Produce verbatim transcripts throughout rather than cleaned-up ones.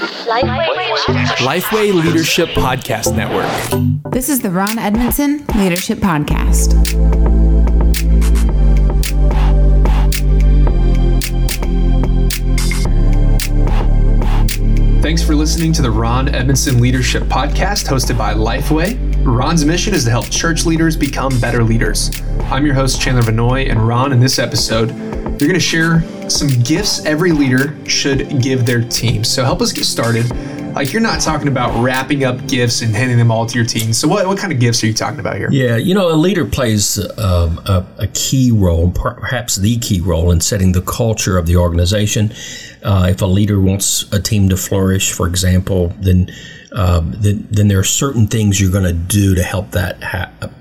Lifeway. Lifeway Leadership Podcast Network. This is the Ron Edmondson Leadership Podcast. Thanks for listening to the Ron Edmondson Leadership Podcast, hosted by Lifeway. Ron's mission is to help church leaders become better leaders. I'm your host, Chandler Vannoy, and Ron, in this episode, you're going to share some gifts every leader should give their team. So help us get started. Like, you're not talking about wrapping up gifts and handing them all to your team. So what, what kind of gifts are you talking about here? Yeah, you know, a leader plays um, a, a key role, perhaps the key role, in setting the culture of the organization. Uh, if a leader wants a team to flourish, for example, then, um, then, then there are certain things you're going to do to help that happen.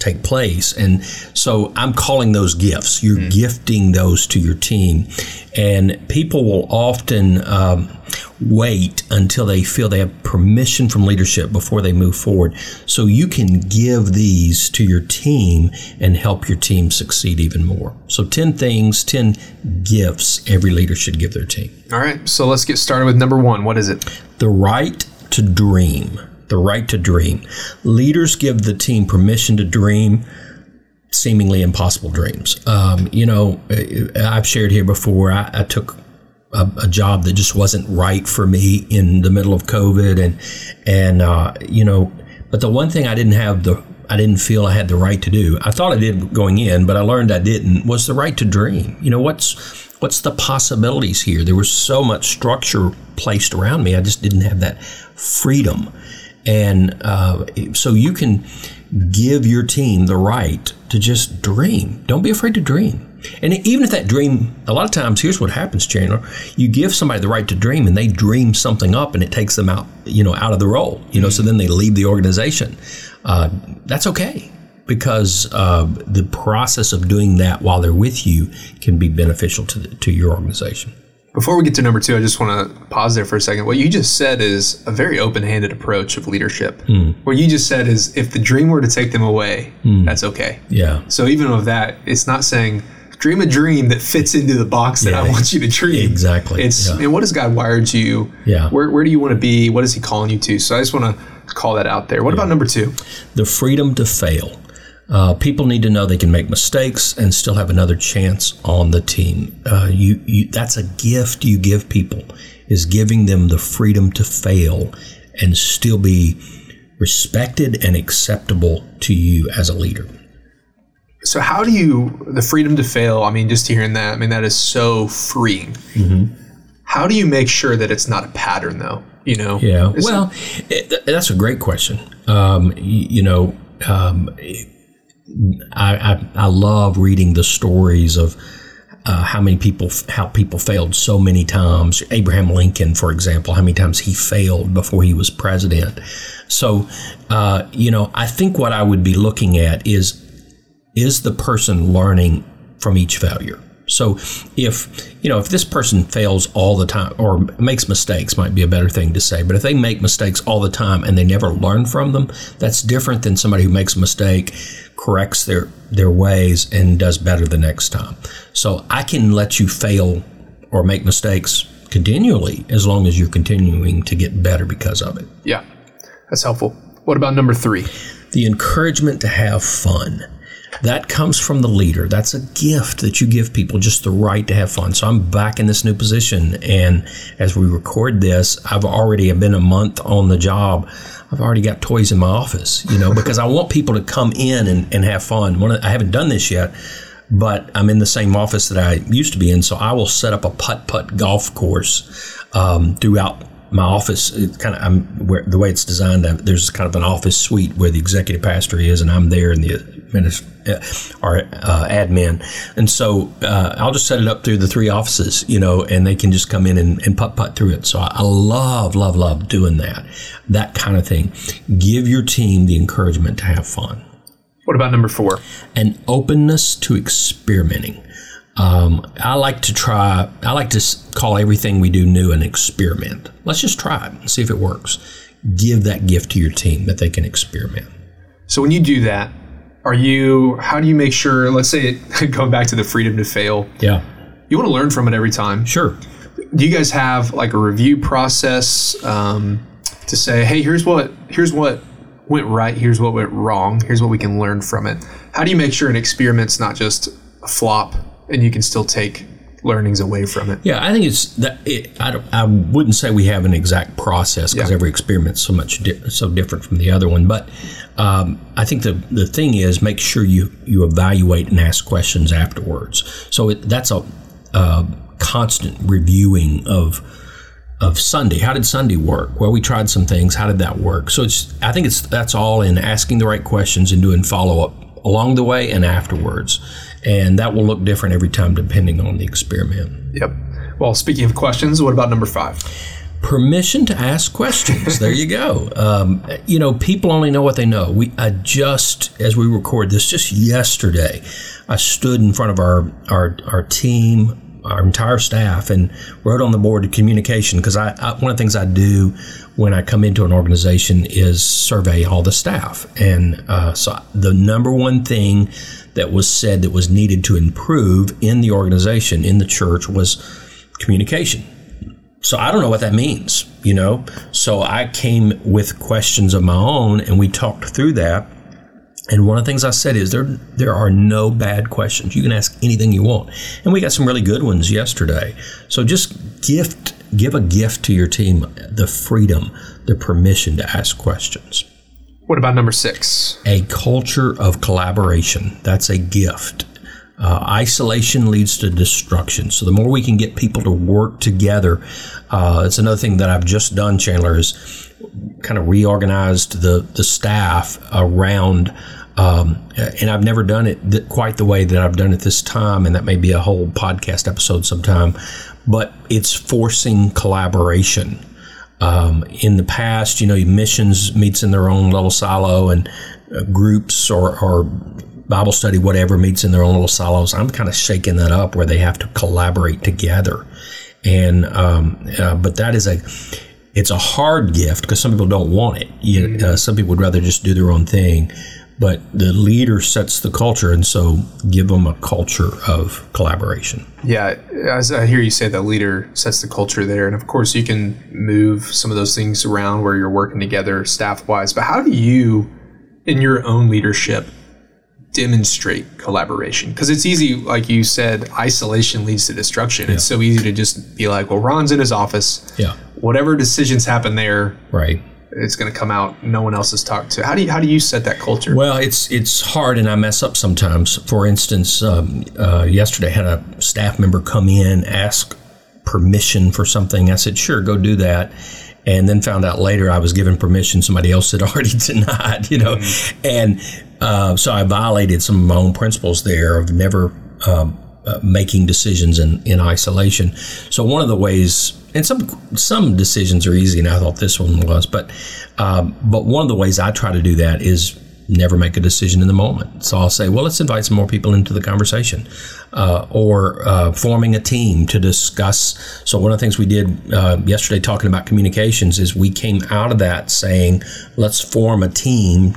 Take place. And so I'm calling those gifts. You're mm. gifting those to your team. And people will often um, wait until they feel they have permission from leadership before they move forward. So you can give these to your team and help your team succeed even more. So ten things, ten gifts every leader should give their team. All right. So let's get started with number one. What is it? The right to dream. The right to dream. Leaders give the team permission to dream seemingly impossible dreams. Um, you know, I've shared here before, I, I took a, a job that just wasn't right for me in the middle of COVID. And, and uh, you know, but the one thing I didn't have the, I didn't feel I had the right to do. I thought I did going in, but I learned I didn't, was the right to dream. You know, what's what's the possibilities here? There was so much structure placed around me. I just didn't have that freedom. And uh, so you can give your team the right to just dream. Don't be afraid to dream. And even if that dream, a lot of times, here's what happens, Chandler. You give somebody the right to dream and they dream something up and it takes them out, you know, out of the role, you know, mm-hmm. so then they leave the organization. Uh, that's okay, because uh, the process of doing that while they're with you can be beneficial to the, to your organization. Before we get to number two, I just want to pause there for a second. What you just said is a very open-handed approach of leadership. Mm. What you just said is, if the dream were to take them away, mm. that's okay. Yeah. So even with that, it's not saying dream a dream that fits into the box that yeah, I want you to dream. Exactly. It's yeah. and what has God wired you? Yeah. Where where do you want to be? What is He calling you to? So I just want to call that out there. What yeah. about number two? The freedom to fail. Uh, people need to know they can make mistakes and still have another chance on the team. Uh, you, you, that's a gift you give people, is giving them the freedom to fail and still be respected and acceptable to you as a leader. So how do you, the freedom to fail, I mean, just hearing that, I mean, that is so freeing. Mm-hmm. How do you make sure that it's not a pattern, though? You know? Yeah, well, it, that's a great question. Um, you, you know, um, it, I, I, I love reading the stories of uh, how many people, how people failed so many times. Abraham Lincoln, for example, how many times he failed before he was president. So, uh, you know, I think what I would be looking at is, is the person learning from each failure? So if, you know, if this person fails all the time, or makes mistakes might be a better thing to say, but if they make mistakes all the time and they never learn from them, that's different than somebody who makes a mistake, corrects their, their ways, and does better the next time. So I can let you fail or make mistakes continually as long as you're continuing to get better because of it. Yeah, that's helpful. What about number three? The encouragement to have fun. That comes from the leader. That's a gift that you give people, just the right to have fun. So I'm back in this new position, and as we record this, I've already been a month on the job. I've already got toys in my office, you know, because I want people to come in and, and have fun. One of, I haven't done this yet, but I'm in the same office that I used to be in, so I will set up a putt-putt golf course um, throughout my office. It's kind of I'm, where, the way it's designed, there's kind of an office suite where the executive pastor is, and I'm there in the or uh, admin. And so uh, I'll just set it up through the three offices, you know, and they can just come in and, and putt-putt through it. So I, I love, love, love doing that, that kind of thing. Give your team the encouragement to have fun. What about number four? An openness to experimenting. Um, I like to try, I like to call everything we do new an experiment. Let's just try it and see if it works. Give that gift to your team that they can experiment. So when you do that, Are you, how do you make sure, let's say, going back to the freedom to fail. Yeah. You want to learn from it every time. Sure. do you guys have like a review process um, to say, hey, here's what here's what went right, here's what went wrong, here's what we can learn from it? How do you make sure an experiment's not just a flop and you can still take learnings away from it? Yeah, I think it's that. It, I don't, I wouldn't say we have an exact process because yeah. every experiment's so much di- so different from the other one. But um, I think the the thing is, make sure you you evaluate and ask questions afterwards. So it, that's a uh, constant reviewing of of Sunday. How did Sunday work? Well, we tried some things. How did that work? So it's I think it's that's all in asking the right questions and doing follow up along the way and afterwards. And that will look different every time depending on the experiment. Yep. Well, speaking of questions, what about number five? Permission to ask questions. There you go. Um, you know, people only know what they know. We I just, as we record this, just yesterday, I stood in front of our, our, our team, our entire staff, and wrote on the board communication, because I, I one of the things I do when I come into an organization is survey all the staff. And uh, so the number one thing that was said that was needed to improve in the organization, in the church, was communication. So I don't know what that means, you know. So I came with questions of my own, and we talked through that. And one of the things I said is there there are no bad questions. You can ask anything you want. And we got some really good ones yesterday. So just gift, give a gift to your team, the freedom, the permission to ask questions. What about number six? A culture of collaboration. That's a gift. Uh, isolation leads to destruction. So the more we can get people to work together, uh, it's another thing that I've just done, Chandler, is kind of reorganized the, the staff around, um, and I've never done it th- quite the way that I've done it this time, and that may be a whole podcast episode sometime, but it's forcing collaboration. Um, in the past, you know, missions meets in their own little silo, and uh, groups or, or Bible study, whatever, meets in their own little silos. I'm kind of shaking that up where they have to collaborate together. And, um, uh, but that is a, it's a hard gift because some people don't want it. You, uh, some people would rather just do their own thing, but the leader sets the culture. And so give them a culture of collaboration. Yeah. As I hear you say, that leader sets the culture there. And of course you can move some of those things around where you're working together staff wise, but how do you, in your own leadership, demonstrate collaboration? Because it's easy, like you said, isolation leads to destruction. Yeah. It's so easy to just be like, well, Ron's in his office. Yeah. Whatever decisions happen there, right, it's going to come out. No one else is talked to. How do you, how do you set that culture? Well, it's it's hard, and I mess up sometimes. For instance, um, uh, yesterday I had a staff member come in, ask permission for something. I said, sure, go do that. And then found out later I was given permission somebody else had already denied, you know. Mm-hmm. And uh, so I violated some of my own principles there of never um, uh, making decisions in, in isolation. So one of the ways, and some some decisions are easy, and I thought this one was, but um, but one of the ways I try to do that is never make a decision in the moment. So I'll say, well, let's invite some more people into the conversation, uh, or uh, forming a team to discuss. So one of the things we did uh, yesterday talking about communications is we came out of that saying, let's form a team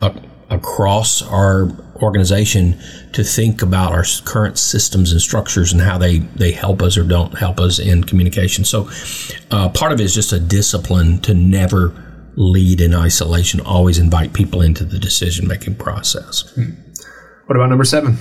a- across our organization to think about our current systems and structures and how they, they help us or don't help us in communication. So uh, part of it is just a discipline to never lead in isolation, always invite people into the decision-making process. What about number seven?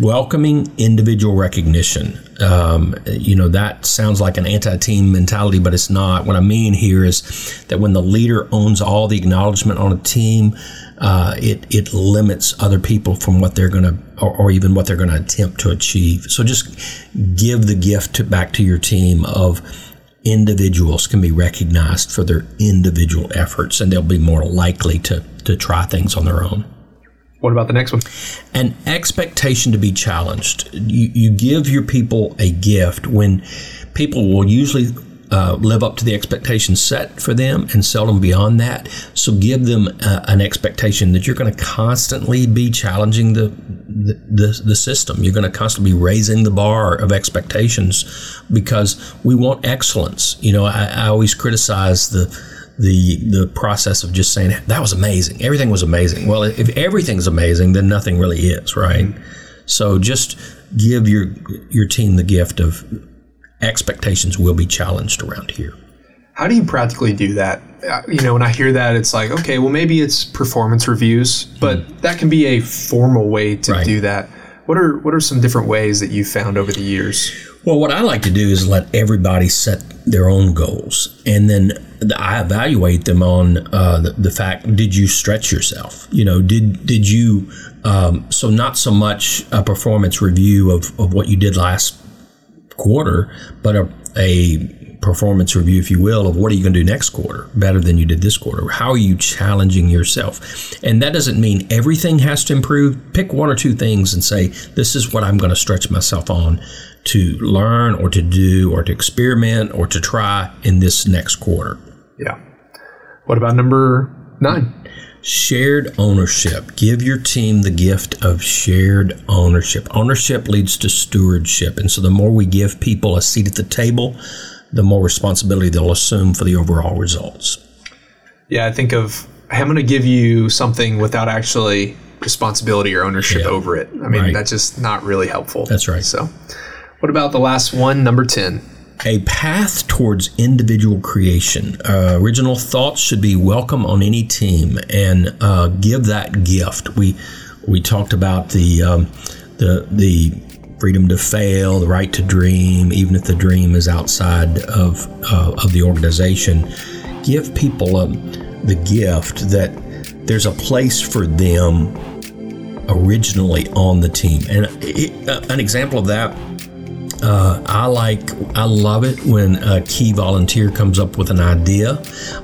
Welcoming individual recognition. Um, you know, that sounds like an anti-team mentality, but it's not. What I mean here is that when the leader owns all the acknowledgement on a team, uh, it, it limits other people from what they're going to, or, or even what they're going to attempt to achieve. So just give the gift to, back to your team of individuals can be recognized for their individual efforts, and they'll be more likely to, to try things on their own. What about the next one? An expectation to be challenged. You, you give your people a gift when people will usually uh, live up to the expectations set for them and seldom beyond that. So give them uh, an expectation that you're going to constantly be challenging the The, the, the system. You're going to constantly be raising the bar of expectations because we want excellence. You know, I, I always criticize the the the process of just saying, that was amazing. Everything was amazing. Well, if everything's amazing, then nothing really is, right? Mm-hmm. So just give your your team the gift of expectations will be challenged around here. How do you practically do that? You know, when I hear that, it's like, okay, well, maybe it's performance reviews, but mm-hmm. that can be a formal way to right. do that. What are what are some different ways that you've found over the years? Well, what I like to do is let everybody set their own goals, and then I evaluate them on uh, the, the fact: did you stretch yourself? You know, did did you? Um, so not so much a performance review of, of what you did last quarter, but a, a performance review, if you will, of what are you going to do next quarter better than you did this quarter? How are you challenging yourself? And that doesn't mean everything has to improve. Pick one or two things and say, this is what I'm going to stretch myself on to learn or to do or to experiment or to try in this next quarter. Yeah. What about number nine? Shared ownership. Give your team the gift of shared ownership. Ownership leads to stewardship. And so the more we give people a seat at the table, the more responsibility they'll assume for the overall results. Yeah, I think of, I'm going to give you something without actually responsibility or ownership yeah. over it. I mean, right. that's just not really helpful. That's right. So what about the last one, number ten? A path towards individual creation. Uh, original thoughts should be welcome on any team, and uh, give that gift. We we talked about the um, the the freedom to fail, the right to dream, even if the dream is outside of uh, of the organization. Give people um, the gift that there's a place for them originally on the team, and it, uh, an example of that. Uh, I like, I love it when a key volunteer comes up with an idea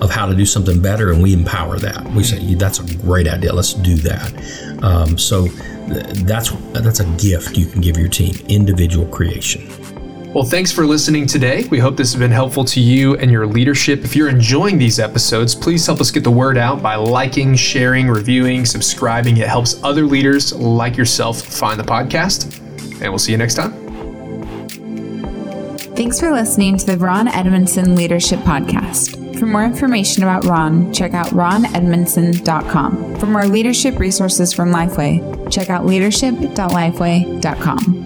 of how to do something better, and we empower that. We say, that's a great idea. Let's do that. Um, so th- that's that's a gift you can give your team, individual creation. Well, thanks for listening today. We hope this has been helpful to you and your leadership. If you're enjoying these episodes, please help us get the word out by liking, sharing, reviewing, subscribing. It helps other leaders like yourself find the podcast, and we'll see you next time. Thanks for listening to the Ron Edmondson Leadership Podcast. For more information about Ron, check out ron edmondson dot com. For more leadership resources from Lifeway, check out leadership dot lifeway dot com.